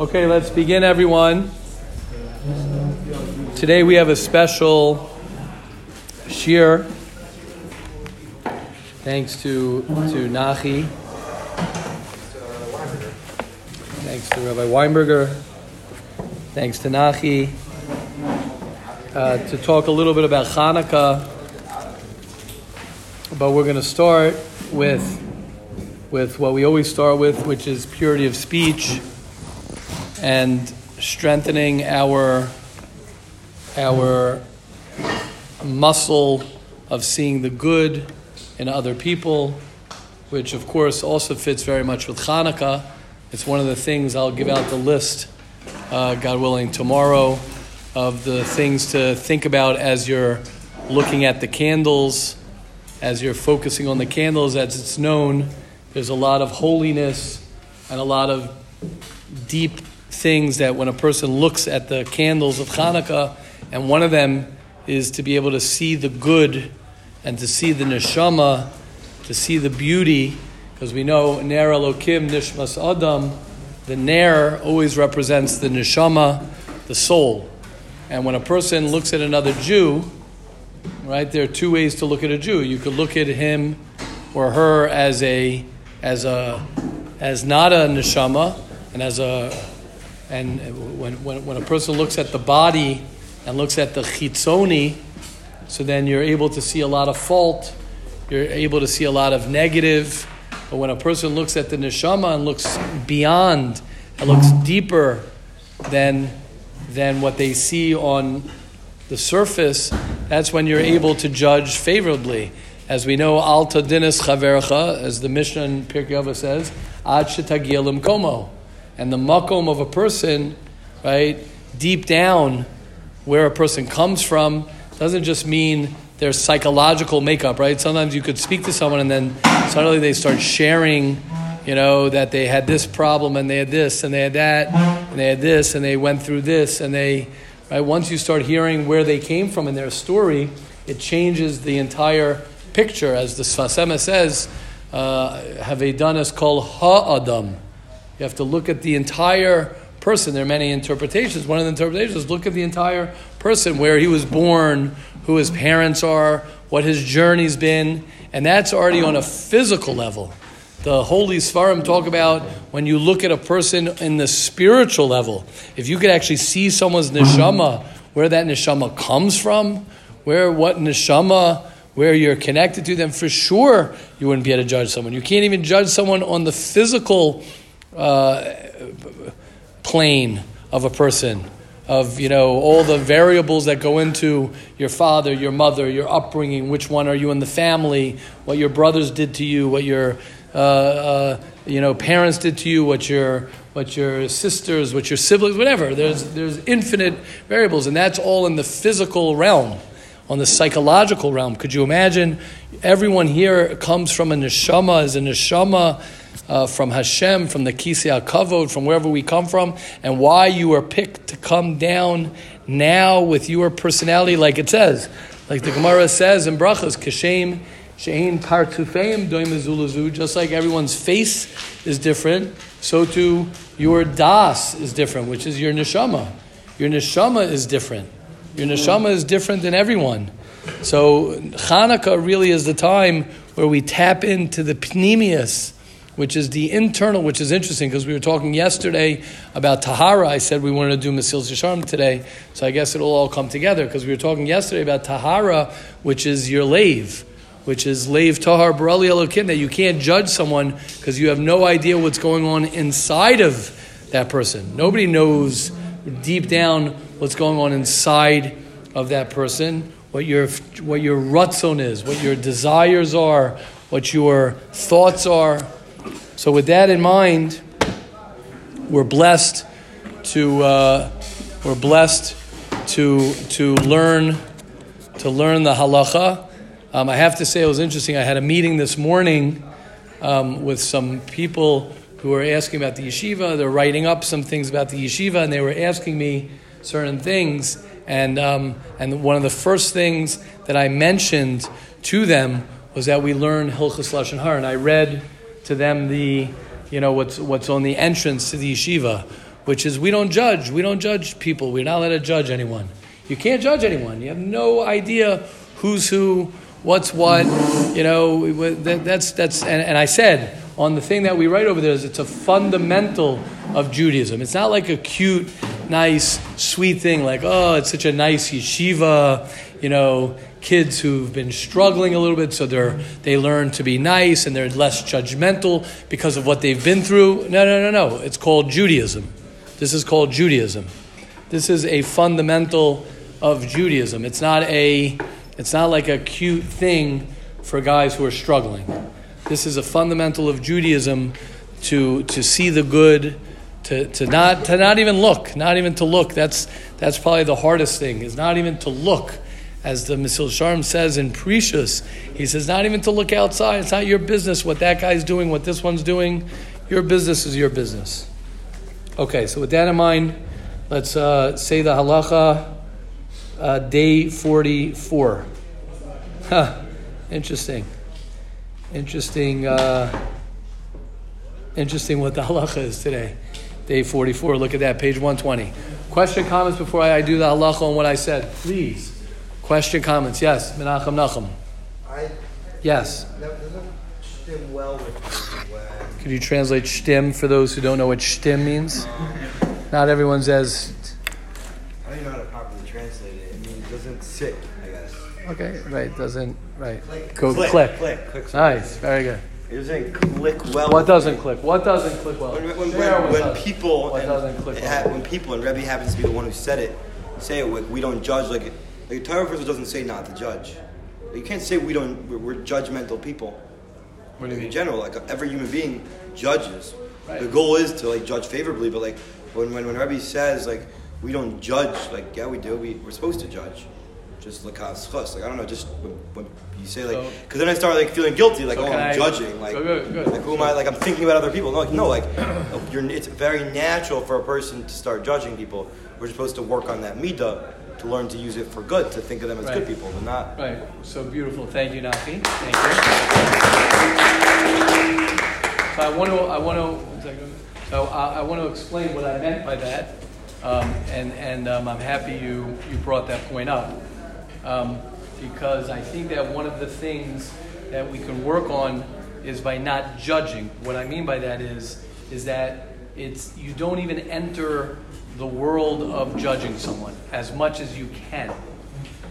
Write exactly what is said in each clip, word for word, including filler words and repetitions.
Okay, let's begin, everyone. Today we have a special shir, thanks to to Nachi, thanks to Rabbi Weinberger, thanks to Nachi, uh, to talk a little bit about Hanukkah. But we're going to start with with what we always start with, which is purity of speech and strengthening our our muscle of seeing the good in other people, which of course also fits very much with Hanukkah. It's one of the things I'll give out the list, uh, God willing, tomorrow, of the things to think about as you're looking at the candles, as you're focusing on the candles. As it's known, there's a lot of holiness and a lot of deep things that when a person looks at the candles of Hanukkah, and one of them is to be able to see the good and to see the neshama, to see the beauty, because we know Ner Elokim nishmas adam, the Ner always represents the neshama, the soul. And when a person looks at another Jew, right, there are two ways to look at a Jew. You could look at him or her as a as a as not a neshama, and as a and when when when a person looks at the body and looks at the chitzoni, so then you're able to see a lot of fault, you're able to see a lot of negative. But when a person looks at the neshama and looks beyond and looks deeper than than what they see on the surface, that's when you're able to judge favorably. As we know, al tadinis chavercha, as the Mishnah in Pirkei Avos says, ad shetagia l'mkomo. And the makom of a person, right, deep down, where a person comes from, doesn't just mean their psychological makeup, right? Sometimes you could speak to someone and then suddenly they start sharing, you know, that they had this problem and they had this and they had that and they had this and they went through this and they, right? Once you start hearing where they came from in their story, it changes the entire picture. As the Sfas Emes says, have a danas called ha'adam. You have to look at the entire person. There are many interpretations. One of the interpretations is look at the entire person, where he was born, who his parents are, what his journey's been. And that's already on a physical level. The holy Svarim talk about when you look at a person in the spiritual level, if you could actually see someone's neshama, where that neshama comes from, where what neshama, where you're connected to them, for sure you wouldn't be able to judge someone. You can't even judge someone on the physical Uh, plane of a person, of, you know, all the variables that go into your father, your mother, your upbringing, which one are you in the family, what your brothers did to you, what your uh, uh, you know parents did to you, what your what your sisters, what your siblings, whatever. There's there's infinite variables, and that's all in the physical realm. On the psychological realm, could you imagine? Everyone here comes from a neshama, is a neshama. Uh, from Hashem, from the Kisei HaKavod, from wherever we come from, and why you were picked to come down now with your personality, like it says, like the Gemara says in Brachas, Kishem Shein Partufeim Doim Zulazu. Just like everyone's face is different, so too your das is different, which is your neshama. Your neshama is different. Your neshama is different than everyone. So Hanukkah really is the time where we tap into the pnimius, which is the internal, which is interesting, because we were talking yesterday about Tahara. I said we wanted to do Missil Sharm today, so I guess it'll all come together, because we were talking yesterday about Tahara, which is your lave, which is lave Tahar Barali Elokim, that you can't judge someone because you have no idea what's going on inside of that person. Nobody knows deep down what's going on inside of that person, what your what your ratzon is, what your desires are, what your thoughts are. So with that in mind, we're blessed to uh, we're blessed to to learn to learn the halacha. Um, I have to say it was interesting. I had a meeting this morning um, with some people who were asking about the yeshiva. They're writing up some things about the yeshiva, and they were asking me certain things. And um, and one of the first things that I mentioned to them was that we learn Hilchos Lashon Hara, and I read to them the, you know, what's what's on the entrance to the yeshiva, which is we don't judge. We don't judge people. We're not allowed to judge anyone. You can't judge anyone. You have no idea who's who, what's what. You know, that's, that's and, and I said, on the thing that we write over there is it's a fundamental of Judaism. It's not like a cute, nice, sweet thing like, oh, it's such a nice yeshiva, you know, kids who've been struggling a little bit, so they're they learn to be nice and they're less judgmental because of what they've been through. No, no, no, no. It's called Judaism. This is called Judaism. This is a fundamental of Judaism. It's not a, it's not like a cute thing for guys who are struggling. This is a fundamental of Judaism to to see the good, to, to not to not even look, not even to look. That's that's probably the hardest thing, is not even to look. As the Missil Sharm says in Parashas, he says not even to look outside. It's not your business what that guy's doing, what this one's doing. Your business is your business. Okay, so with that in mind, let's uh, say the halacha, uh, day forty-four. Huh, interesting. Interesting uh, Interesting what the halacha is today. Day forty-four, look at that, page one twenty. Question, comments before I, I do the halacha on what I said, please. Question, comments, yes, Menachem Nachem. I, yes. That doesn't shtim well with when... Could you translate shtim for those who don't know what shtim means? Not everyone's as... I don't know how to properly translate it. It means it doesn't sit, I guess. Okay, right, doesn't... Right. Click. Go click. Click. click. click nice. Very good. It doesn't click well. What doesn't me. click? What doesn't click well? When, when, when, when people, what doesn't click well? Ha- when people, and Rebbe happens to be the one who said it, say it like we don't judge. Like, like Torah verse doesn't say not to judge. Like, you can't say we don't. We're, we're judgmental people. What do you in mean? General, like every human being judges. Right. The goal is to like judge favorably, but like when when, when Rebbe says like we don't judge, like yeah we do. We we're supposed to judge. Just like I don't know, just when, when you say like, because so, then I start like feeling guilty, like so oh I'm I, judging, like, good, good. like who am I? Like I'm thinking about other people. No, like no, like you're, it's very natural for a person to start judging people. We're supposed to work on that midah to learn to use it for good, to think of them as right. good people, but not right. So beautiful, thank you, Nachi. Thank you. So I want to, I want to, so I, I want to explain what I meant by that, um, and and um, I'm happy you you brought that point up. Um, because I think that one of the things that we can work on is by not judging. What I mean by that is is that it's you don't even enter the world of judging someone as much as you can,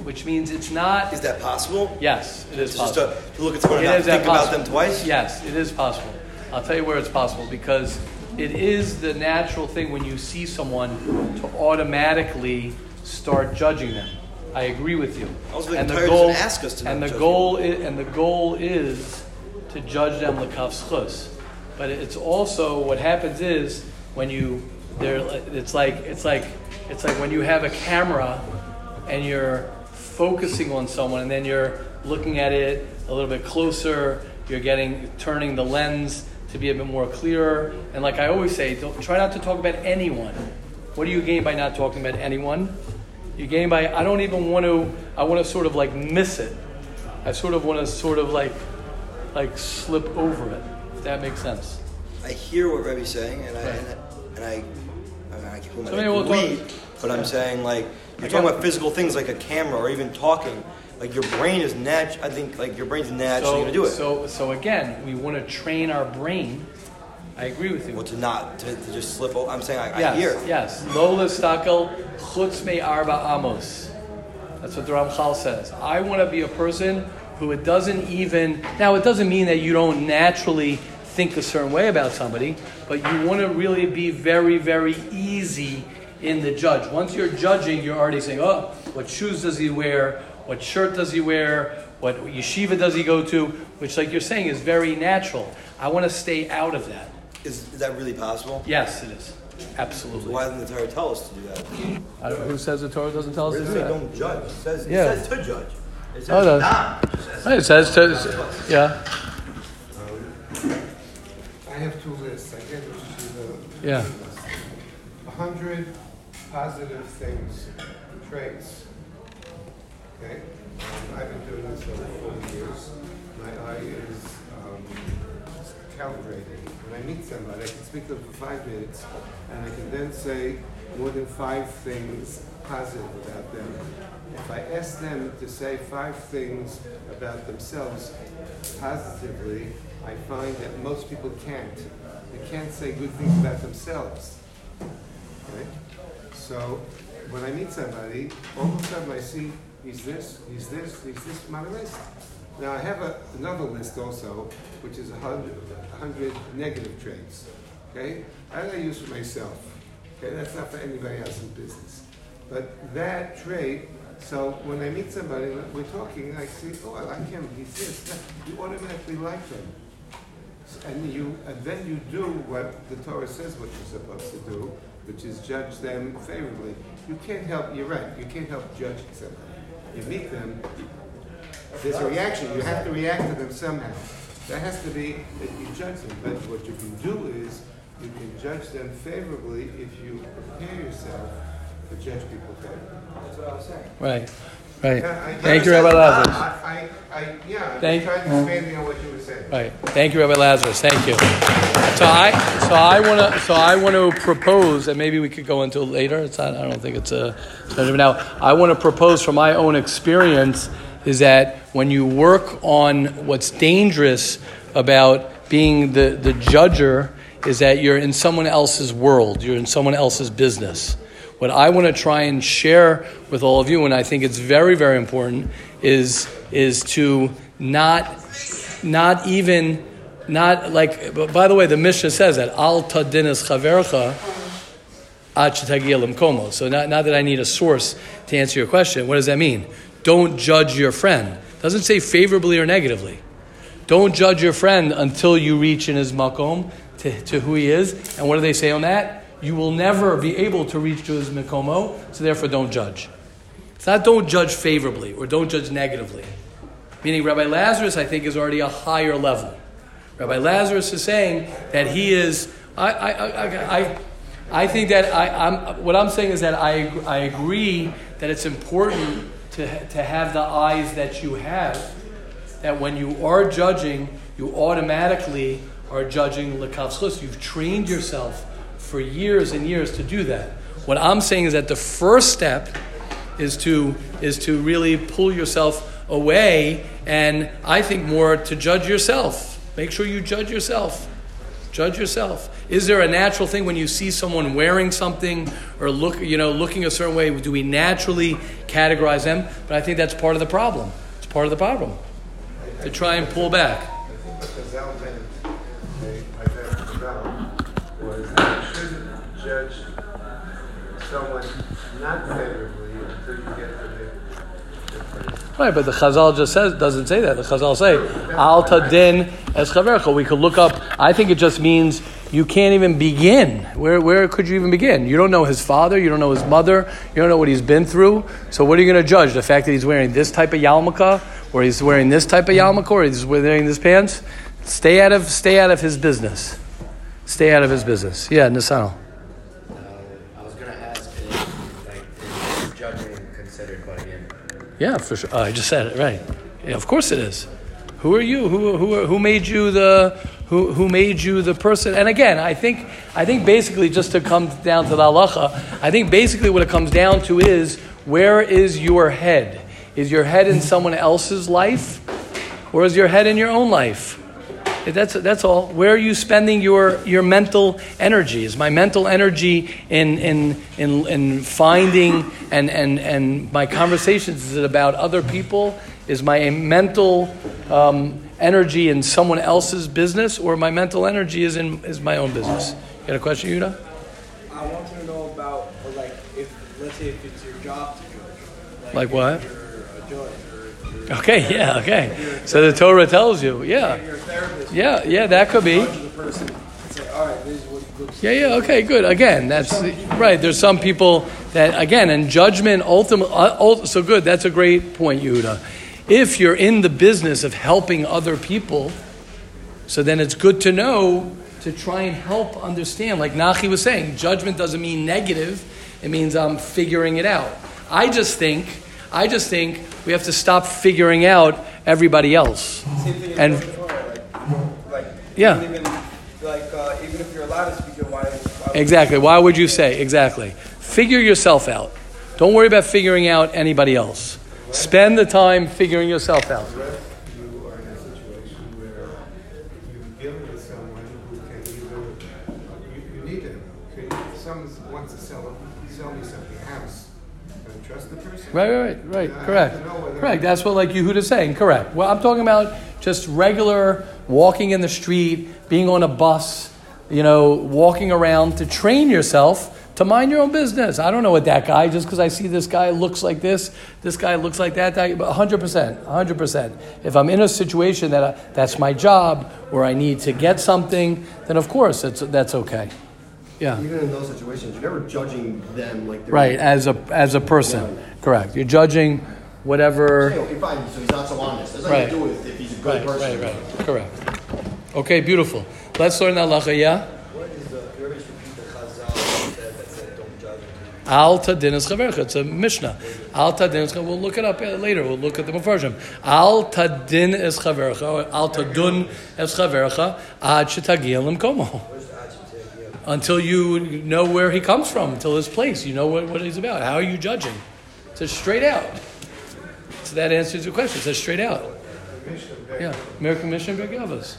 which means it's not... Is that possible? Yes, it is it's possible. Just to, to look at someone and not think about them twice? Yes, it is possible. I'll tell you where it's possible, because it is the natural thing when you see someone to automatically start judging them. I agree with you. And the goal, ask us to and the goal, is, and the goal is to judge them l'kaf schus. But it's also what happens is when you there, it's like it's like it's like when you have a camera and you're focusing on someone, and then you're looking at it a little bit closer. You're getting turning the lens to be a bit more clearer. And like I always say, don't, try not to talk about anyone. What do you gain by not talking about anyone? You gain by, I don't even want to, I want to sort of like miss it. I sort of want to sort of like, like slip over it, if that makes sense. I hear what Rebbe's saying, and I, right. and I, and I, I, I, I, I, I agree, we'll but I'm yeah. saying like, you're talking about physical things like a camera or even talking, like your brain is natu- I think like your brain's naturally so, going to do it. So, so again, we want to train our brain. I agree with you. Well, to not, to, to just slip over. I'm saying I, yes, I hear. Yes, yes. Lo l'stakel chutz me'arba amos. That's what the Ramchal says. I want to be a person who it doesn't even... Now, it doesn't mean that you don't naturally think a certain way about somebody, but you want to really be very, very easy in the judge. Once you're judging, you're already saying, oh, what shoes does he wear? What shirt does he wear? What yeshiva does he go to? Which, like you're saying, is very natural. I want to stay out of that. Is, is that really possible? Yes, it is. Absolutely. Why doesn't the Torah tell us to do that? I don't, who says the Torah doesn't tell us to do that? Don't judge. It says, it yeah. says to judge. It says oh, not. It says, it says to. It says, yeah. I have two lists. I get the yeah. A hundred positive things, traits. Okay. Um, I've been doing this for forty years. My eye is. Um, calibrated. When I meet somebody, I can speak to them for five minutes, and I can then say more than five things positive about them. If I ask them to say five things about themselves positively, I find that most people can't. They can't say good things about themselves. Okay? So when I meet somebody, all of a sudden I see he's this, he's this, he's this from my list. Now I have a, another list also, which is a hundred, a hundred negative traits. Okay, that I use for myself. Okay, that's not for anybody else in business. But that trait. So when I meet somebody, we're talking, I see, oh, I like him. He's this. You automatically like him, and you, and then you do what the Torah says, what you're supposed to do, which is judge them favorably. You can't help. You're right. You can't help judging somebody. You meet them. There's a reaction. You have to react to them somehow. That has to be that you judge them. But what you can do is you can judge them favorably if you prepare yourself to judge people favorably. That's what I was saying. Right. Right. I, I, Thank you, Rabbi Lazarus. I, I, I, yeah, Thank, I'm trying to expand on what you were saying. Right. Thank you, Rabbi Lazarus. Thank you. So I, so I want to, so I want to propose that maybe we could go into it later. It's not, I don't think it's a. Now I want to propose from my own experience is that when you work on what's dangerous about being the, the judger is that you're in someone else's world. You're in someone else's business. What I want to try and share with all of you, and I think it's very, very important, is is to not not even, not like, but by the way, the Mishnah says that, Al Tadinas Chavercha, Ad Shetagiyah L'Mkomo. So not, not that I need a source to answer your question. What does that mean? Don't judge your friend. It doesn't say favorably or negatively. Don't judge your friend until you reach in his makom, to, to who he is. And what do they say on that? You will never be able to reach to his makomo, so therefore don't judge. It's not don't judge favorably or don't judge negatively. Meaning Rabbi Lazarus, I think, is already a higher level. Rabbi Lazarus is saying that he is... I I I, I, I think that I, I'm... What I'm saying is that I, I agree that it's important to, to have the eyes that you have, that when you are judging, you automatically are judging lekavschus. You've trained yourself for years and years to do that. What I'm saying is that the first step is to is to really pull yourself away, and I think more to judge yourself. Make sure you judge yourself. Judge yourself. Is there a natural thing when you see someone wearing something or look, you know, looking a certain way? Do we naturally categorize them? But I think that's part of the problem. It's part of the problem I, I to try and pull back. I think what Chazal meant, okay, I think Chazal was. Judge someone not favorably until you get to their place. Right, but the Chazal just says doesn't say that. The Chazal say Al Tadin es Chavercha. We could look up. I think it just means you can't even begin. Where where could you even begin? You don't know his father. You don't know his mother. You don't know what he's been through. So what are you going to judge? The fact that he's wearing this type of yarmulke, or he's wearing this type of yarmulke, or he's wearing this pants. Stay out of stay out of his business. Stay out of his business. Yeah, Nisano. Yeah, for sure. Oh, I just said it right. Yeah, of course it is. Who are you? Who who who made you the who who made you the person? And again, I think I think basically just to come down to the halacha, I think basically what it comes down to is where is your head? Is your head in someone else's life, or is your head in your own life? That's that's all. Where are you spending your, your mental energy? Is my mental energy in in in, in finding and, and, and my conversations? Is it about other people? Is my mental um, energy in someone else's business, or my mental energy is in is my own business? You got a question, Yuda? I want to know about like if let's say if it's your job to judge. Like, like what? If you're a judge. Okay, yeah, okay. So the Torah tells you, yeah. Yeah, yeah, that could be. Yeah, yeah, okay, good. Again, that's right. There's some people that, again, and judgment ultimately, so good, that's a great point, Yehuda. If you're in the business of helping other people, so then it's good to know to try and help understand. Like Nachi was saying, judgment doesn't mean negative. It means I'm figuring it out. I just think, I just think, we have to stop figuring out everybody else. Same thing and like, like Yeah. Even, like, uh, even if you're allowed to speak it, why, why exactly. Why would you say? Exactly. Figure yourself out. Don't worry about figuring out anybody else. Right. Spend the time figuring yourself out. Right. You are in a situation where you've given to someone who can either, you, you need them. Okay? Someone wants to sell, sell me something else. And trust the person. Right, right, right. right. Correct. Correct. That's what like Yehuda's saying. Correct. Well, I'm talking about just regular walking in the street, being on a bus, you know, walking around to train yourself to mind your own business. I don't know what that guy, just because I see this guy looks like this, this guy looks like that, that one hundred percent, one hundred percent. If I'm in a situation that I, that's my job or I need to get something, then of course it's, that's okay. Yeah. Even in those situations, you're never judging them like they're... Right, as a, as a person. Yeah. Correct. You're judging whatever... Okay, okay, fine, so he's not so honest. That's right. How you do it if he's a good right, person. Right, right, correct. Okay, beautiful. Let's learn that halacha, yeah? Alta dinas chavercha. It's a Mishnah. Alta dinas chavercha. We'll look it up later. We'll look at the version. Alta din es chavercha. Alta dun es chavercha. Ad shetagia l'mkomo. Until you know where he comes from, until his place. You know what, what he's about. How are you judging? It says straight out. So that answers your question. It says straight out. Yeah. American Mishnah Pirkei Avos.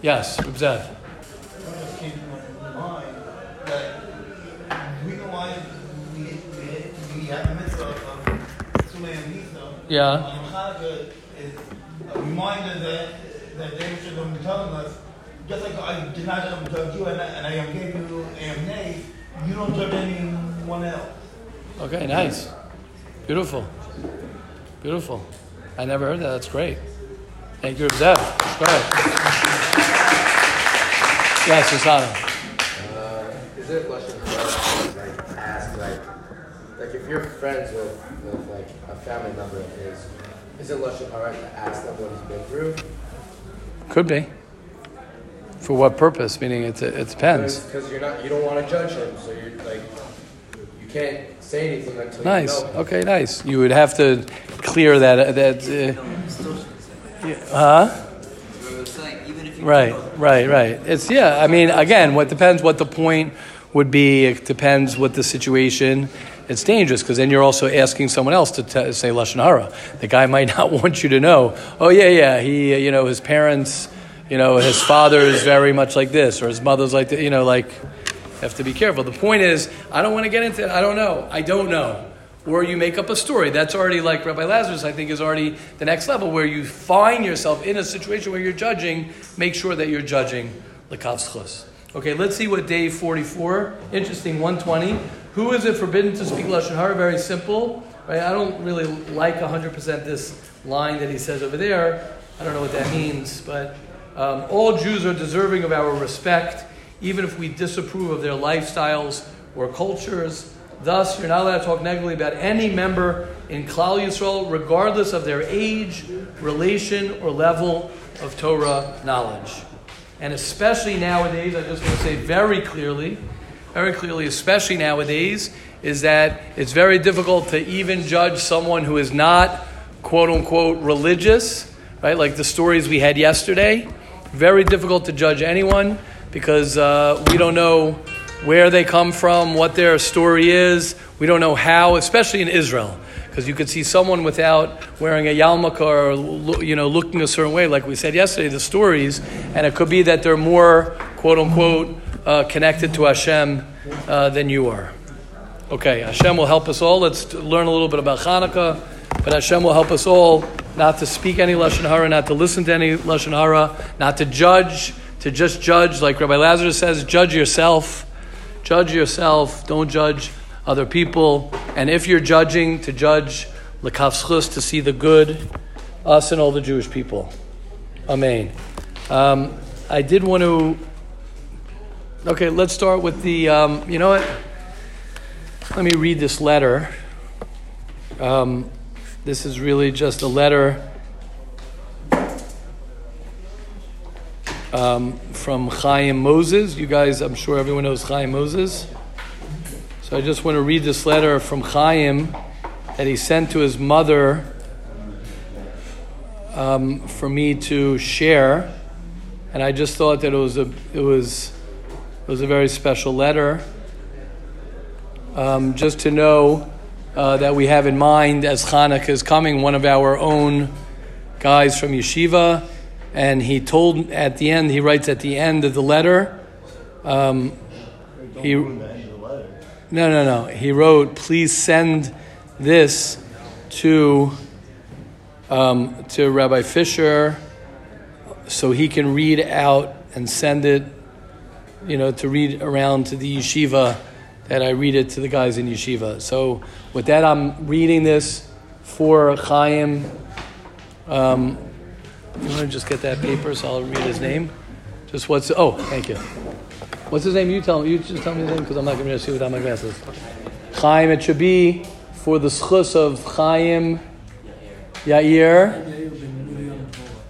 Yes, Reb Zev. Yeah. Hanukkah is a reminder that that they should have been telling us, just like I did not judge you and I, and I am giving you A M A, you don't judge anyone else. Okay, nice, beautiful, beautiful. I never heard that. That's great. Thank you, Zeb. That's great. Yes, Susanna. Uh, is it less than like ask like like if you're friends with with like a family member of his, is it Lashon Hara to ask them what he's been through? Could be. For what purpose? Meaning it, it depends. Because you're not, you don't want to judge him, so you're like, you can't say anything until nice. You know him. Okay, nice. You would have to clear that. That. Uh, yeah. Huh? Right, right, right. It's yeah. I mean, again, what depends what the point would be. It depends what the situation. It's dangerous because then you're also asking someone else to t- say Lashon Hara. The guy might not want you to know, oh, yeah, yeah, he, you know, his parents, you know, his father is very much like this or his mother's like that, you know, like, have to be careful. The point is, I don't want to get into it. I don't know. I don't know. Or you make up a story. That's already like Rabbi Lazarus, I think, is already the next level where you find yourself in a situation where you're judging. Make sure that you're judging l'kav zchus. Okay, let's see what day forty-four, interesting, one twenty. Who is it forbidden to speak Lashon Hara? Very simple. Right? I don't really like one hundred percent this line that he says over there. I don't know what that means, but um, all Jews are deserving of our respect, even if we disapprove of their lifestyles or cultures. Thus, you're not allowed to talk negatively about any member in Klal Yisrael, regardless of their age, relation, or level of Torah knowledge. And especially nowadays, I just want to say very clearly, very clearly, especially nowadays, is that it's very difficult to even judge someone who is not, quote unquote, religious, right? Like the stories we had yesterday. Very difficult to judge anyone because uh, we don't know where they come from, what their story is. We don't know how, especially in Israel, because you could see someone without wearing a yarmulke or, you know, looking a certain way, like we said yesterday, the stories, and it could be that they're more, quote unquote, Uh, connected to Hashem uh, than you are. Okay, Hashem will help us all. Let's learn a little bit about Hanukkah, but Hashem will help us all not to speak any Lashon Hara, not to listen to any Lashon Hara, not to judge, to just judge, like Rabbi Lazarus says, judge yourself. Judge yourself. Don't judge other people. And if you're judging, to judge l'kav zchus, to see the good, us and all the Jewish people. Amen. Um, I did want to... Okay, let's start with the, um, you know what? Let me read this letter. Um, this is really just a letter um, from Chaim Moses. You guys, I'm sure everyone knows Chaim Moses. So I just want to read this letter from Chaim that he sent to his mother um, for me to share. and I just thought that it was a it was it was a very special letter. Um, just to know uh, that we have in mind as Hanukkah is coming, one of our own guys from yeshiva, and he told at the end, he writes at the end of the letter. Um, he, No, no, no. He wrote, please send this to um, to Rabbi Fisher so he can read out and send it, you know, to read around to the yeshiva, that I read it to the guys in yeshiva. So with that, I'm reading this for Chaim. Um, you want to just get that paper so I'll read his name? Just what's... Oh, thank you. What's his name? You tell me. You just tell me his name because I'm not going to be able to see without my glasses. Chaim Etchibi for the schus of Chaim Ya'ir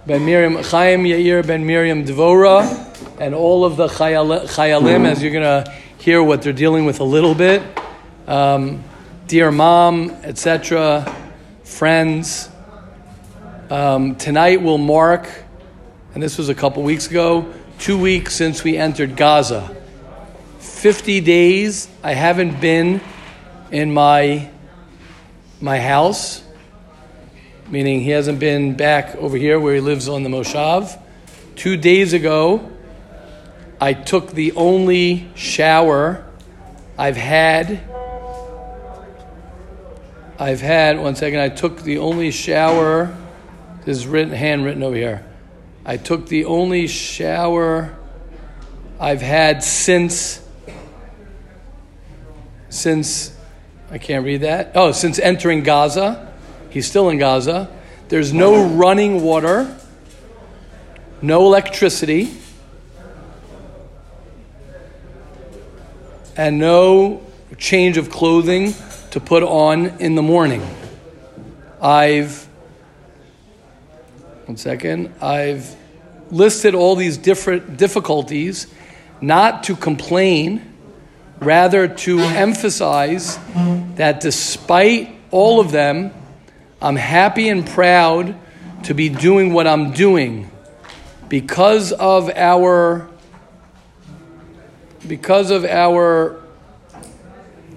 Ben Miriam Chaim Ya'ir Ben Miriam Devora, and all of the chayalim, as you're going to hear what they're dealing with a little bit. Um, dear mom, et cetera, friends. Um, tonight will mark, and this was a couple weeks ago, two weeks since we entered Gaza. fifty days I haven't been in my my house, meaning he hasn't been back over here where he lives on the Moshav. Two days ago, I took the only shower I've had. I've had, one second, I took the only shower, this is written, handwritten over here. I took the only shower I've had since, since, I can't read that. Oh, since entering Gaza. He's still in Gaza. There's no running water, no electricity, and no change of clothing to put on in the morning. I've, one second, I've listed all these different difficulties, not to complain, rather to emphasize that despite all of them, I'm happy and proud to be doing what I'm doing because of our because of our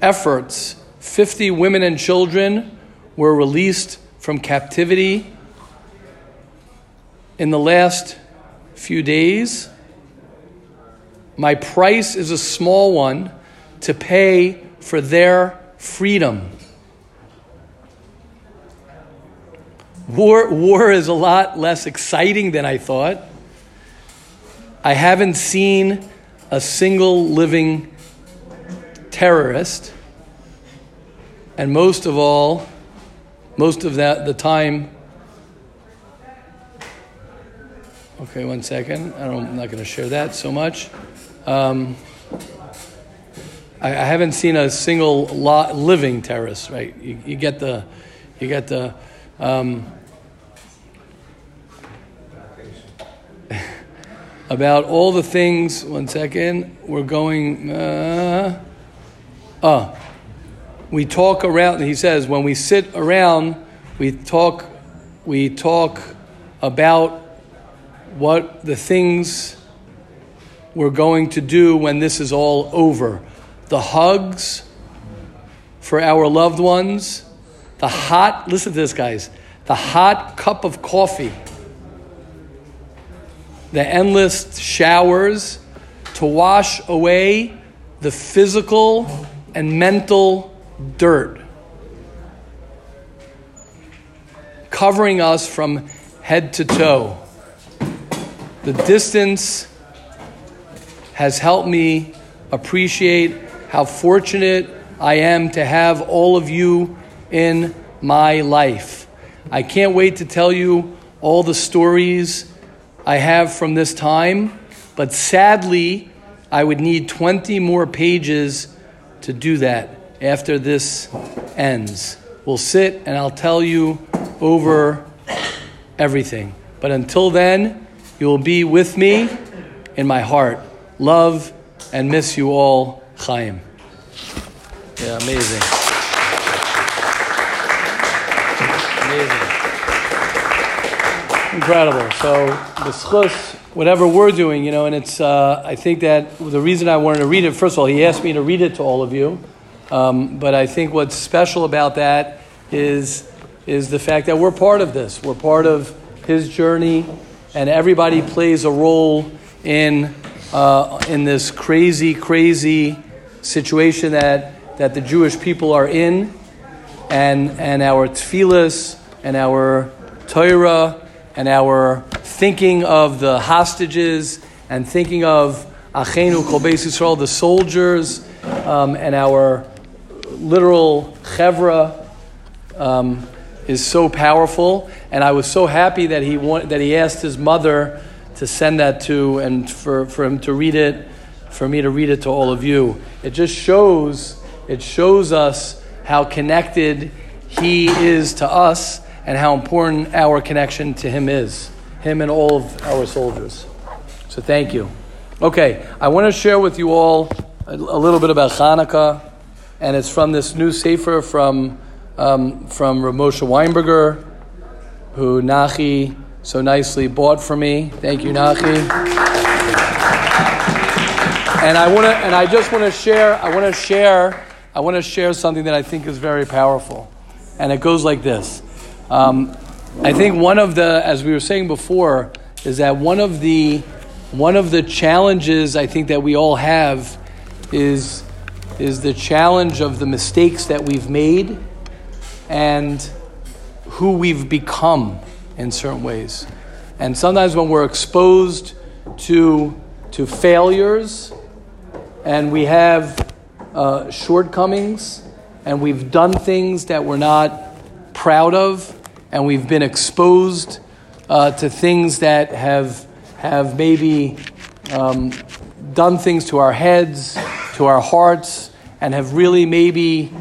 efforts. fifty women and children were released from captivity in the last few days. My price is a small one to pay for their freedom. War, war is a lot less exciting than I thought. I haven't seen a single living terrorist. And most of all, most of that, the time... Okay, one second. I don't, I'm not going to share that so much. Um, I, I haven't seen a single lot living terrorist, right? You, you get the, you get the, um, about all the things. One second, we're going. Uh, uh, we talk around. He says when we sit around, we talk, we talk about what the things we're going to do when this is all over. The hugs for our loved ones. The hot, listen to this, guys. The hot cup of coffee. The endless showers to wash away the physical and mental dirt, covering us from head to toe. The distance has helped me appreciate how fortunate I am to have all of you in my life. I can't wait to tell you all the stories I have from this time, but sadly, I would need twenty more pages to do that after this ends. We'll sit and I'll tell you over everything. But until then, you will be with me in my heart. Love and miss you all, Chaim. Yeah, amazing. Amazing. Incredible. So the schus whatever we're doing, you know, and it's, uh, I think that the reason I wanted to read it, first of all, he asked me to read it to all of you, um, but I think what's special about that is is the fact that we're part of this. We're part of his journey, and everybody plays a role in uh, in this crazy, crazy situation that, that the Jewish people are in, and and our tefillas, and our Torah, and our thinking of the hostages, and thinking of Achenu Kol Beis Yisrael, the soldiers, um, and our literal chevra um, is so powerful. And I was so happy that he want, that he asked his mother to send that to, and for, for him to read it, for me to read it to all of you. It just shows, it shows us how connected he is to us, and how important our connection to him is, him and all of our soldiers. So thank you. Okay, I want to share with you all a, a little bit about Hanukkah, and it's from this new sefer from um, from Rav Moshe Weinberger, who Nachi so nicely bought for me. Thank you, Nachi. And I want to, and I just want to share, I want to share, I want to share something that I think is very powerful, and it goes like this. Um, I think one of the, as we were saying before, is that one of the one of the challenges I think that we all have is is the challenge of the mistakes that we've made and who we've become in certain ways. And sometimes when we're exposed to to failures, and we have uh, shortcomings, and we've done things that we're not proud of, and we've been exposed uh, to things that have have maybe um, done things to our heads, to our hearts, and have really maybe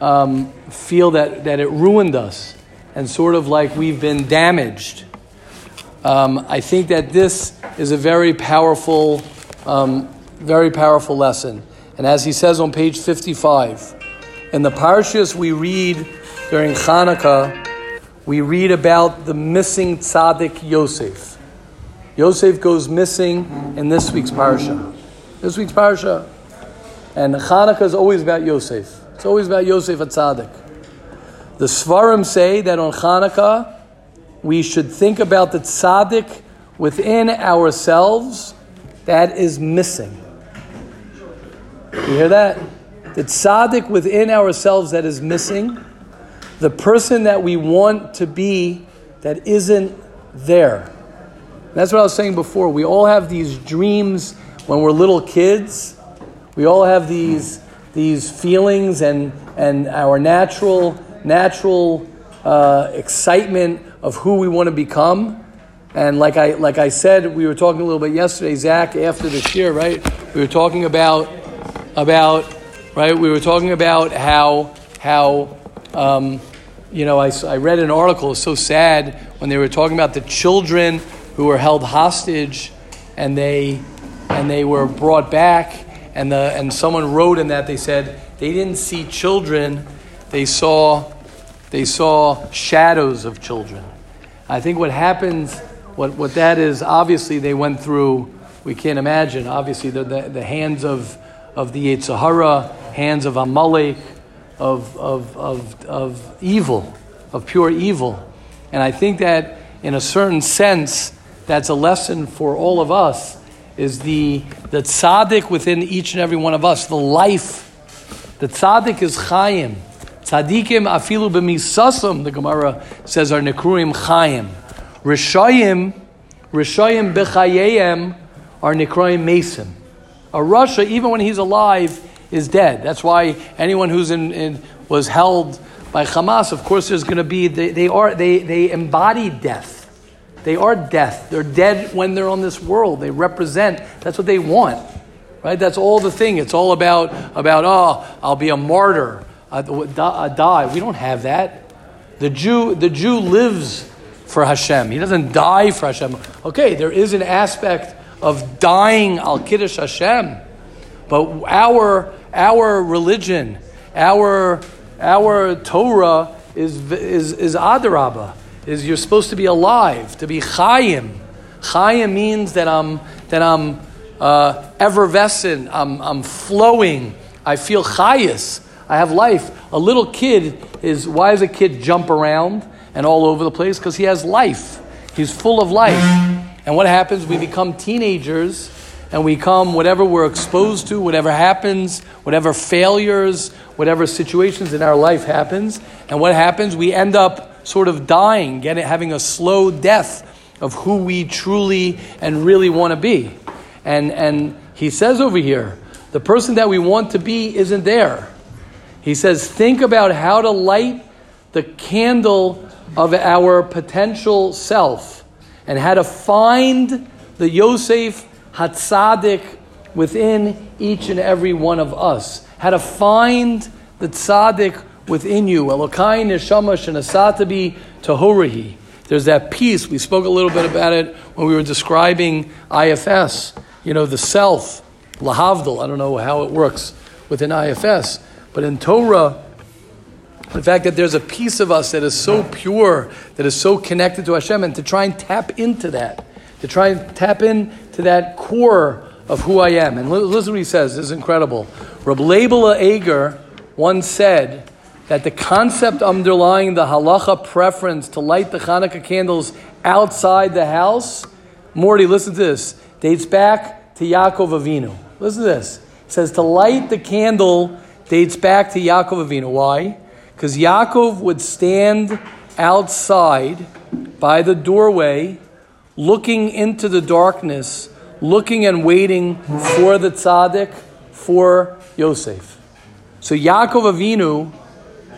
um, feel that, that it ruined us, and sort of like we've been damaged. Um, I think that this is a very powerful, um, very powerful lesson. And as he says on page fifty-five, in the parashas we read during Hanukkah, we read about the missing tzaddik Yosef. Yosef goes missing in this week's parasha. This week's parasha. And Hanukkah is always about Yosef. It's always about Yosef HaTzaddik. The Svarim say that on Hanukkah, we should think about the tzaddik within ourselves that is missing. You hear that? The tzaddik within ourselves that is missing. The person that we want to be that isn't there. That's what I was saying before. We all have these dreams when we're little kids. We all have these these feelings and and our natural natural uh, excitement of who we want to become. And like I like I said, we were talking a little bit yesterday, Zach, after the shir, right? We were talking about about right. We were talking about how how. Um, you know, I, I read an article, it's so sad, when they were talking about the children who were held hostage, and they and they were brought back, and the and someone wrote in that, they said they didn't see children, they saw they saw shadows of children. I think what happens, what, what that is, obviously they went through, we can't imagine, obviously the the, the hands of, of the Yetzer Hara, hands of Amalek, Of, of of of evil, of pure evil. And I think that in a certain sense, that's a lesson for all of us, is the the tzaddik within each and every one of us, the life. The tzaddik is chayim. Tzaddikim afilu b'misasam, the Gemara says, are nekruim chayim. Rishayim, Rishayim b'chayayim are nekruim mesim. A rasha, even when he's alive, is dead. That's why anyone who's in, in was held by Hamas, of course, there's going to be they, they are they they embody death. They are death. They're dead when they're on this world. They represent. That's what they want, right? That's all the thing. It's all about about oh, I'll be a martyr. I, I die. We don't have that. The Jew the Jew lives for Hashem. He doesn't die for Hashem. Okay, there is an aspect of dying al Kiddush Hashem. But our our religion, our our Torah is is is adarabah. Is you're supposed to be alive, to be chayim. Chaya means that I'm that I'm uh, effervescent. I'm I'm flowing. I feel chayas. I have life. A little kid is why does a kid jump around and all over the place? Because he has life. He's full of life. And what happens? We become teenagers. And we come, whatever we're exposed to, whatever happens, whatever failures, whatever situations in our life happens. And what happens? We end up sort of dying, getting, having a slow death of who we truly and really want to be. And and he says over here, the person that we want to be isn't there. He says, think about how to light the candle of our potential self and how to find the Yosef HaTzaddik within each and every one of us. How to find the Tzaddik within you. Elokai nishmas adam tahorahi. There's that piece. We spoke a little bit about it when we were describing I F S. You know, the self. Lahavdil. I don't know how it works within I F S. But in Torah, the fact that there's a piece of us that is so pure, that is so connected to Hashem, and to try and tap into that. To try and tap into that core of who I am. And listen to what he says. This is incredible. Reb Leibele Eiger once said that the concept underlying the halacha preference to light the Hanukkah candles outside the house, Morty, listen to this, dates back to Yaakov Avinu. Listen to this. It says to light the candle dates back to Yaakov Avinu. Why? Because Yaakov would stand outside by the doorway looking into the darkness, looking and waiting for the tzaddik, for Yosef. So Yaakov Avinu,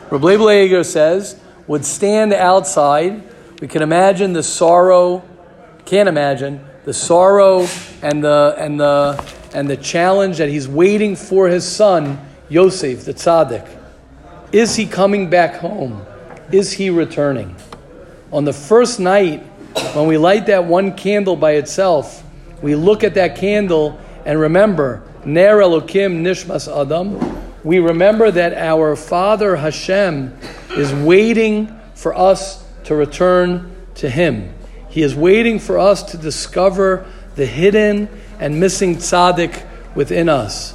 Reb Leibele Eiger says, would stand outside. We can imagine the sorrow, can't imagine, the sorrow and the and the and the challenge that he's waiting for his son, Yosef, the tzaddik. Is he coming back home? Is he returning? On the first night, when we light that one candle by itself, we look at that candle and remember, Ner Elokim nishmas adam. We remember that our Father Hashem is waiting for us to return to Him. He is waiting for us to discover the hidden and missing tzaddik within us.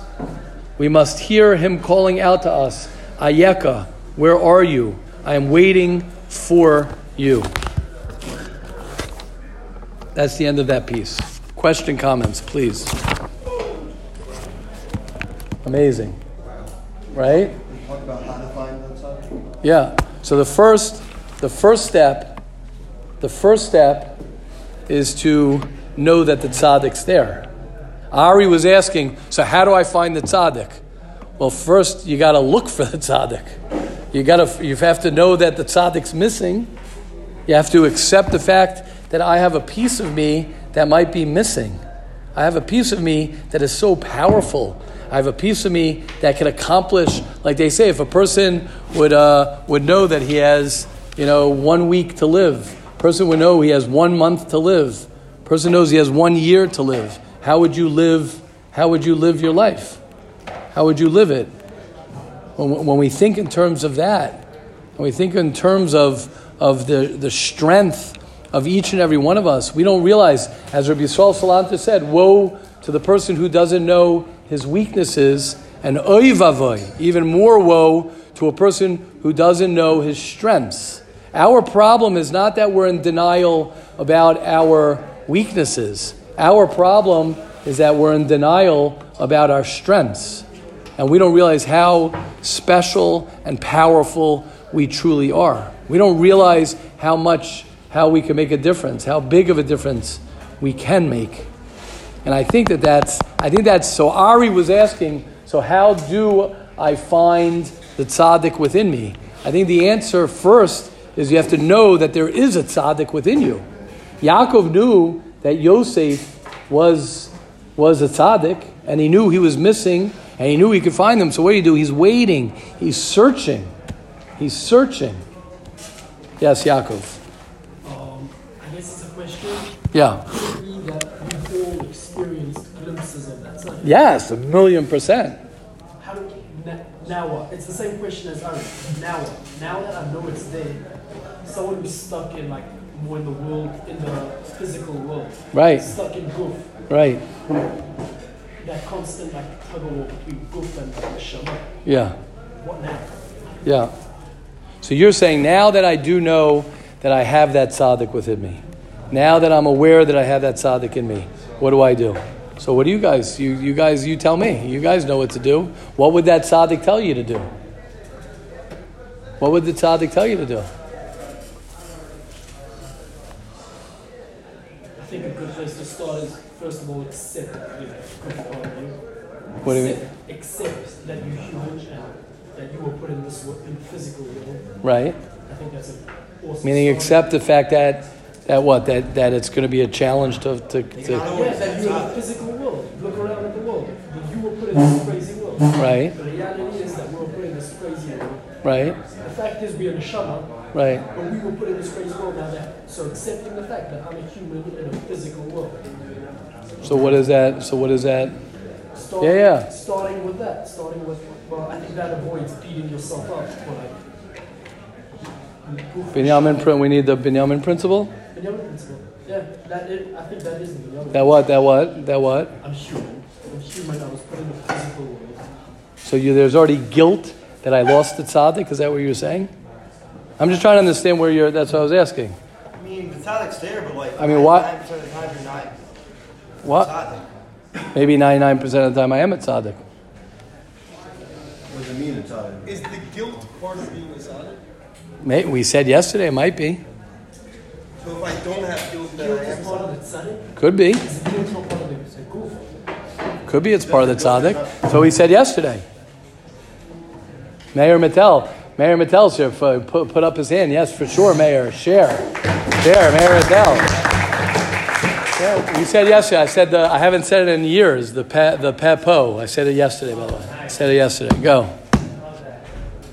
We must hear Him calling out to us, Ayeka, where are you? I am waiting for you. That's the end of that piece. Question, comments, please. Amazing. Right? Talk about how to find outside. Yeah. So the first the first step, the first step is to know that the tzaddik's there. Ari was asking, so how do I find the tzaddik? Well, first you gotta look for the tzaddik. You gotta you have to know that the tzaddik's missing. You have to accept the fact that I have a piece of me that might be missing. I have a piece of me that is so powerful. I have a piece of me that can accomplish, like they say, if a person would uh, would know that he has, you know, one week to live, person would know he has one month to live, person knows he has one year to live. How would you live? How would you live your life? How would you live it? When, when we think in terms of that, when we think in terms of of the the strength of each and every one of us, we don't realize, as Rabbi Yisrael Salanter said, woe to the person who doesn't know his weaknesses, and oy vavoy, even more woe to a person who doesn't know his strengths. Our problem is not that we're in denial about our weaknesses. Our problem is that we're in denial about our strengths. And we don't realize how special and powerful we truly are. We don't realize how much... how we can make a difference, how big of a difference we can make. And I think that that's, I think that's, so Ari was asking, so how do I find the tzaddik within me? I think the answer first is you have to know that there is a tzaddik within you. Yaakov knew that Yosef was, was a tzaddik, and he knew he was missing, and he knew he could find him. So what do you do? He's waiting, he's searching, he's searching. Yes, Yaakov. Yeah. We all experienced glimpses of that side. Yes, a million percent. How do we, now what? It's the same question as ours. Now what? Now that I know it's there, someone who's stuck in like more in the world, in the physical world. Right. Stuck in goof. Right. That constant like tug of war between goof and neshama. Yeah. What now? Yeah. So you're saying, now that I do know that I have that tzaddik within me, now that I'm aware that I have that tzaddik in me, what do I do? So what do you guys, you, you guys, you tell me. You guys know what to do. What would that tzaddik tell you to do? What would the tzaddik tell you to do? I think a good place to start is, first of all, accept that you have. What do you mean? Accept that you're human and that you were put in this in physical world. Right. I think that's an awesome meaning story. Accept the fact that that what that, that it's going to be a challenge to to. to yeah, that you're in the physical world. Look around at the world. You were put in this crazy world. Right. The reality is that we were put in this crazy world. Right. The fact is we are neshama. Right. But we were put in this crazy world now. That, so accepting the fact that I'm a human in a physical world. So what is that? So what is that? Starting, yeah, yeah. Starting with that. Starting with well, I think that avoids beating yourself up. Like, Binyamin principle. We need the Binyamin principle. Binyamin principle. Yeah. That is, I think that is the Binyamin. That what? That what? That what? I'm human. I'm human. I was put in the physical world. So you, there's already guilt that I lost the tzaddik? Is that what you're saying? I'm just trying to understand where you're. That's what I was asking. I mean, the tzaddik's there, but like. I mean, what? ninety-nine percent of the time you're not. What? Tzaddik. Maybe ninety-nine percent of the time I am a tzaddik. What does it mean, a tzaddik? Is the guilt part of being a tzaddik? May, we said yesterday it might be. So if I don't have guilt, then I am part of the tzaddik? Could be. Could be it's part of the tzaddik. So we said yesterday. Mayor Mattel. Mayor Mattel's here. Put, put up his hand. Yes, for sure, Mayor. Share. Share, Mayor Mattel. You said yesterday. I said the, I haven't said it in years. The pa, the papo. I said it yesterday, by the way. I said it yesterday. Go.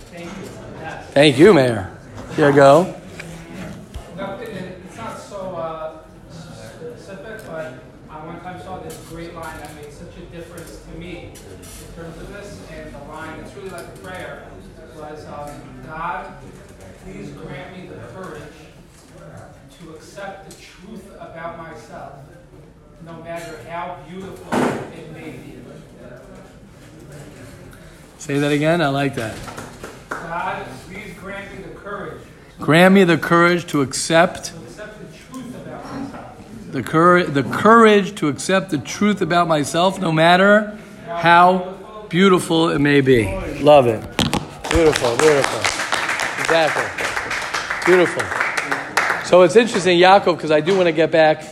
Thank you. Thank you, Mayor. Here you go. It's not so uh, specific, but I one time saw this great line that made such a difference to me in terms of this. And the line, it's really like a prayer, was um, God, please grant me the courage to accept the truth about myself, no matter how beautiful it may be. Say that again. I like that. God, please grant me the courage. Grant me the courage to accept. To accept the truth about myself. The courage, the courage to accept the truth about myself, no matter how beautiful it may be. Love it. Beautiful, beautiful. Exactly. Beautiful. So it's interesting, Yaakov, because I do want to get back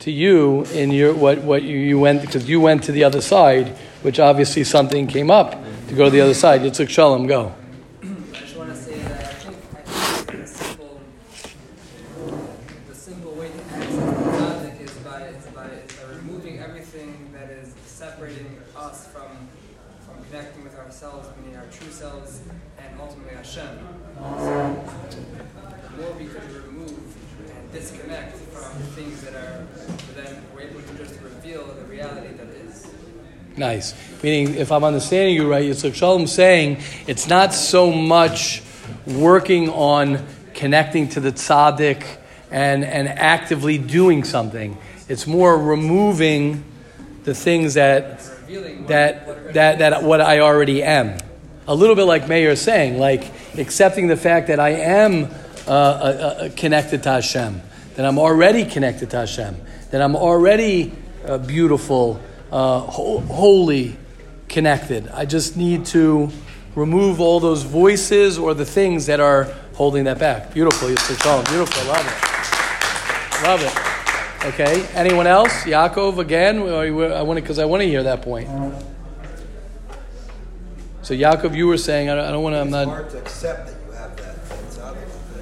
to you in your what what you, you went, because you went to the other side, which obviously something came up to go to the other side. Yitzhak Shalom, go. I just want to say that I think, I think the simple the simple way to access the tzaddik is by is by, is by removing everything that is separating us from from connecting with ourselves, meaning our true selves, and ultimately Hashem. So the more we could remove and disconnect from the things that are, then we're able to just reveal the reality that is. Nice. Meaning, if I'm understanding you right, Yitzhak Shalom saying it's not so much working on connecting to the tzaddik and, and actively doing something. It's more removing the things that what, that what that, that what I already am. A little bit like Meir is saying, like accepting the fact that I am Uh, uh, uh, connected to Hashem, that I'm already connected to Hashem, that I'm already uh, beautiful, uh, ho- holy, connected. I just need to remove all those voices or the things that are holding that back. Beautiful, Yisrael Shalom. Beautiful, love it, love it. Okay, anyone else? Yaakov again, I want because I want to hear that point. So Yaakov, you were saying I don't, I don't want to. I'm not. It's hard to accept that.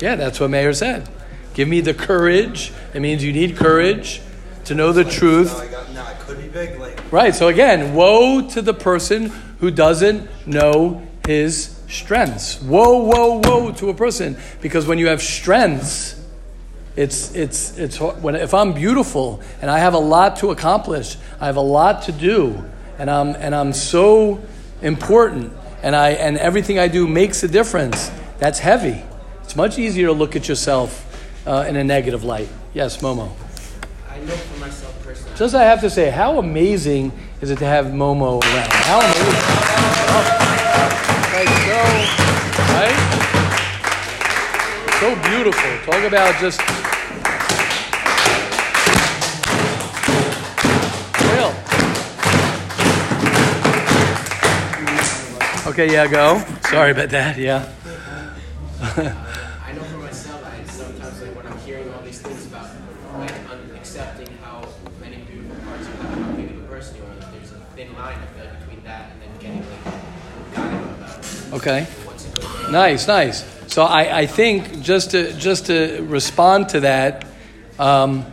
Yeah, that's what Meir said. Give me the courage. It means you need courage to know the like, truth. No, I got, no, I could be big, like. Right, so again, woe to the person who doesn't know his strengths. Woe, woe, woe to a person. Because when you have strengths, it's it's it's when if I'm beautiful and I have a lot to accomplish, I have a lot to do, and I'm and I'm so important and I and everything I do makes a difference, that's heavy. It's much easier to look at yourself uh, in a negative light. Yes, Momo. I know for myself personally. Just I have to say, how amazing is it to have Momo around? How amazing. Oh. Like so, right? So beautiful. Talk about just... Okay, yeah, go. Sorry about that, yeah. I know for myself, I sometimes, like, when I'm hearing all these things about, like, accepting how many beautiful parts of that, how big of a person you are, like, there's a thin line, I feel like, between that and then getting, like, guided about it. Okay. Nice, nice. So I, I think, just to just to respond to that, um,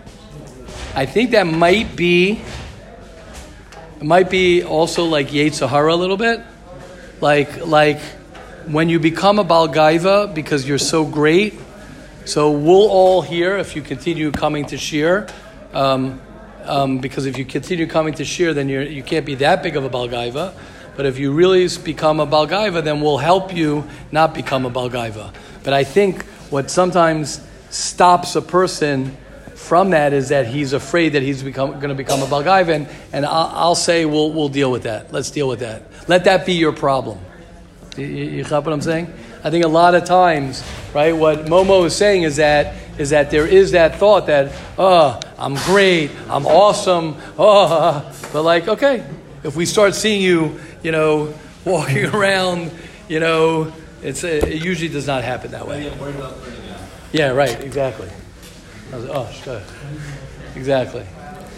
I think that might be, it might be also, like, Yetzer Hara a little bit. Like, like, when you become a Baal Gaiva, because you're so great, so we'll all hear if you continue coming to Shir, um, um, because if you continue coming to Shir, then you you can't be that big of a Baal Gaiva. But if you really become a Baal Gaiva, then we'll help you not become a Baal Gaiva. But I think what sometimes stops a person from that is that he's afraid that he's become going to become a Baal Gaiva, and, and I'll, I'll say we'll we'll deal with that. Let's deal with that. Let that be your problem. You, you know what I'm saying? I think a lot of times, right? What Momo is saying is that is that there is that thought that oh, I'm great, I'm awesome, oh, but like okay, if we start seeing you, you know, walking around, you know, it's it usually does not happen that way. Yeah, right, exactly. I was, oh, sure. Exactly.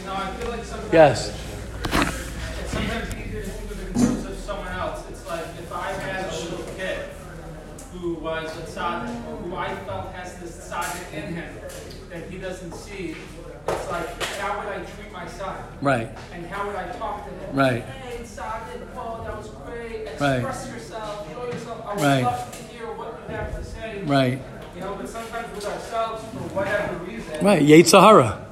No, I feel like sometimes yes. It's sometimes easier to think of it in terms of someone else. It's like if I had a little kid who was a tzaddik, or who I felt has this tzaddik in him that he doesn't see, it's like how would I treat my son? Right. And how would I talk to him? Right. Hey, tzaddik, oh, that was great. Express right. yourself. Show yourself. I would right. love to hear what you have to say. Right. You know, but sometimes with ourselves, for whatever reason... Right, Yetzer Hara.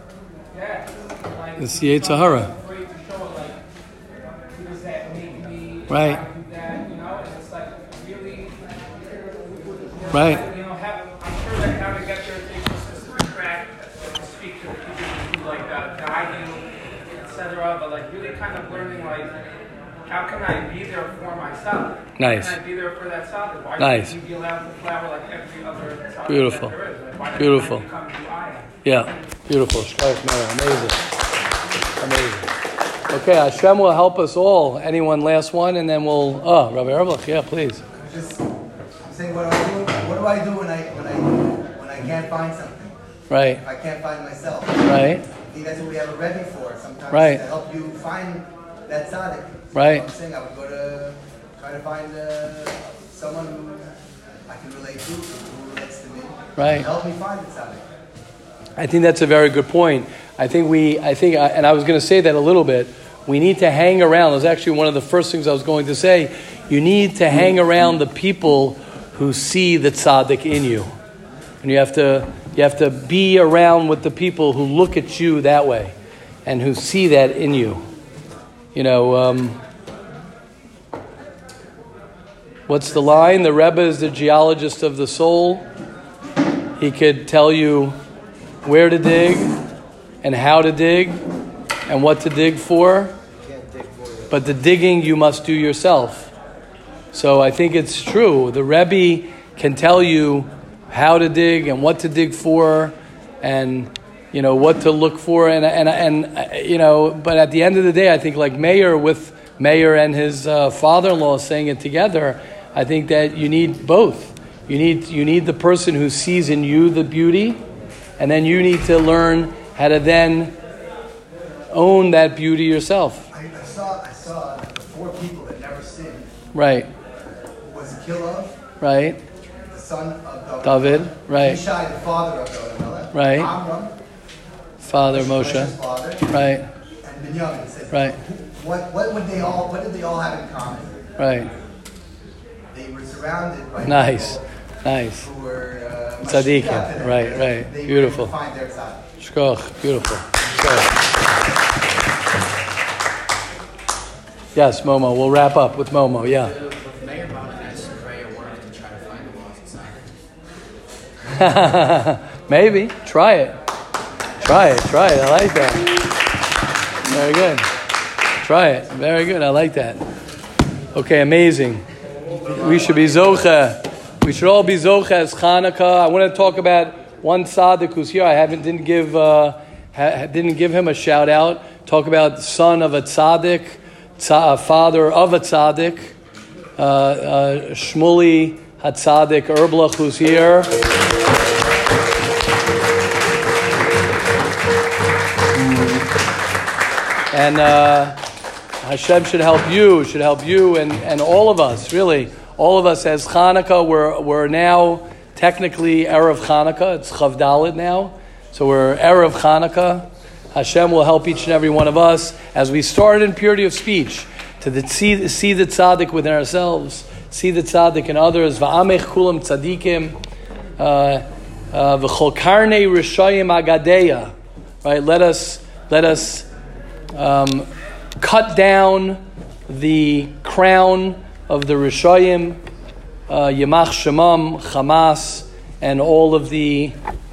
Yeah. Like, it's Yetzer Hara. Afraid to show, like, does that make me... Right. That, you know, and it's like, really... You know, right. Like, you know, have, I'm sure that how to get there is to track, speak to the people who, like, uh, guide you, et cetera, but, like, really kind of learning, like, how can I be there for myself? Nice. Can I be there for that Sabbath? Why nice. Can't you be allowed to flower like every other Sabbath? Beautiful. That there is? Like, why beautiful. Does that become who I am? Yeah. Beautiful. Amazing. Amazing. Okay, Hashem will help us all. Anyone last one, and then we'll. Oh, Rabbi Erev, yeah, please. I'm just saying, what do I do? What do I do when I when I when I can't find something? Right. If I can't find myself. Right. I think that's what we have a Rebbe for sometimes right. to help you find that Tzaddik. Right. I'm saying I would go to try to find uh, someone who I can relate to, who relates to me. Right. Help me find the tzaddik. I think that's a very good point. I think we, I think, and I was going to say that a little bit. We need to hang around. It was actually one of the first things I was going to say. You need to hang around the people who see the tzaddik in you, and you have to, you have to be around with the people who look at you that way, and who see that in you. You know, um, what's the line? The Rebbe is the geologist of the soul. He could tell you where to dig and how to dig and what to dig for. But the digging you must do yourself. So I think it's true. The Rebbe can tell you how to dig and what to dig for and... you know, what to look for, and, and, and you know, but at the end of the day, I think like Meir with Meir and his uh, father-in-law saying it together, I think that you need both. You need you need the person who sees in you the beauty, and then you need to learn how to then own that beauty yourself. I, I saw I saw the four people that never sinned. Right. Was Kilov. Right. The son of David. David. Right. Yishai, the father of David. Right. Amram. Father Moshe, father, right? And Binyamin says, right. What what would they all? What did they all have in common? Right. They were surrounded by nice, nice. Who were uh, Tzaddikim, right, right. They beautiful. Find their Shkoch, beautiful. Shkoch. Yes, Momo. We'll wrap up with Momo. Yeah. Mayor Mama asked Freya wanted to try to find the lost Tzaddik. Maybe. Try it. Try it. Try it. I like that. Very good. Try it. Very good. I like that. Okay, amazing. We should be Zocha. We should all be Zocha as Hanukkah. I want to talk about one Tzaddik who's here. I haven't didn't give uh, ha- didn't give him a shout out. Talk about the son of a Tzaddik, tza- father of a Tzaddik, uh, uh, Shmuley HaTzaddik Erblach, who's here. And uh, Hashem should help you, should help you and, and all of us, really. All of us as Hanukkah, we're, we're now technically Erev Chanukah. It's Chavdalit now. So we're Erev Chanukah. Hashem will help each and every one of us as we start in purity of speech to the, see, see the tzaddik within ourselves, see the tzaddik in others. Va'amech kulam tzaddikim. V'chol karnei Rishayim agadeya. Right, let us, let us... Um, cut down the crown of the Rishayim, uh, Yimach Shemam, Hamas, and all of the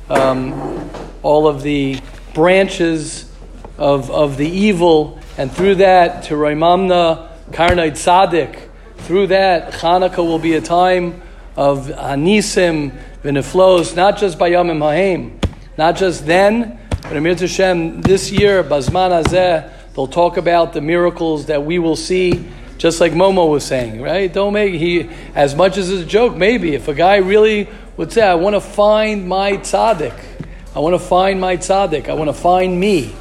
um, all of the branches of of the evil, and through that to Raimamna Karnei Tzaddik. Through that, Hanukkah will be a time of Hanisim v'neflos, not just by Yamim Haim, not just then. But Amir Tashem, this year, Bazman Hazeh, they'll talk about the miracles that we will see, just like Momo was saying, right? Don't make, he, as much as it's a joke, maybe, if a guy really would say, I want to find my tzaddik. I want to find my tzaddik. I want to find me.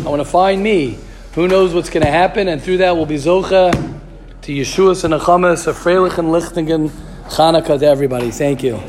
I want to find me. Who knows what's going to happen? And through that will be Zocha to Yeshuas and Achamas, a Freilich and Lichtingen, Chanukah to everybody. Thank you.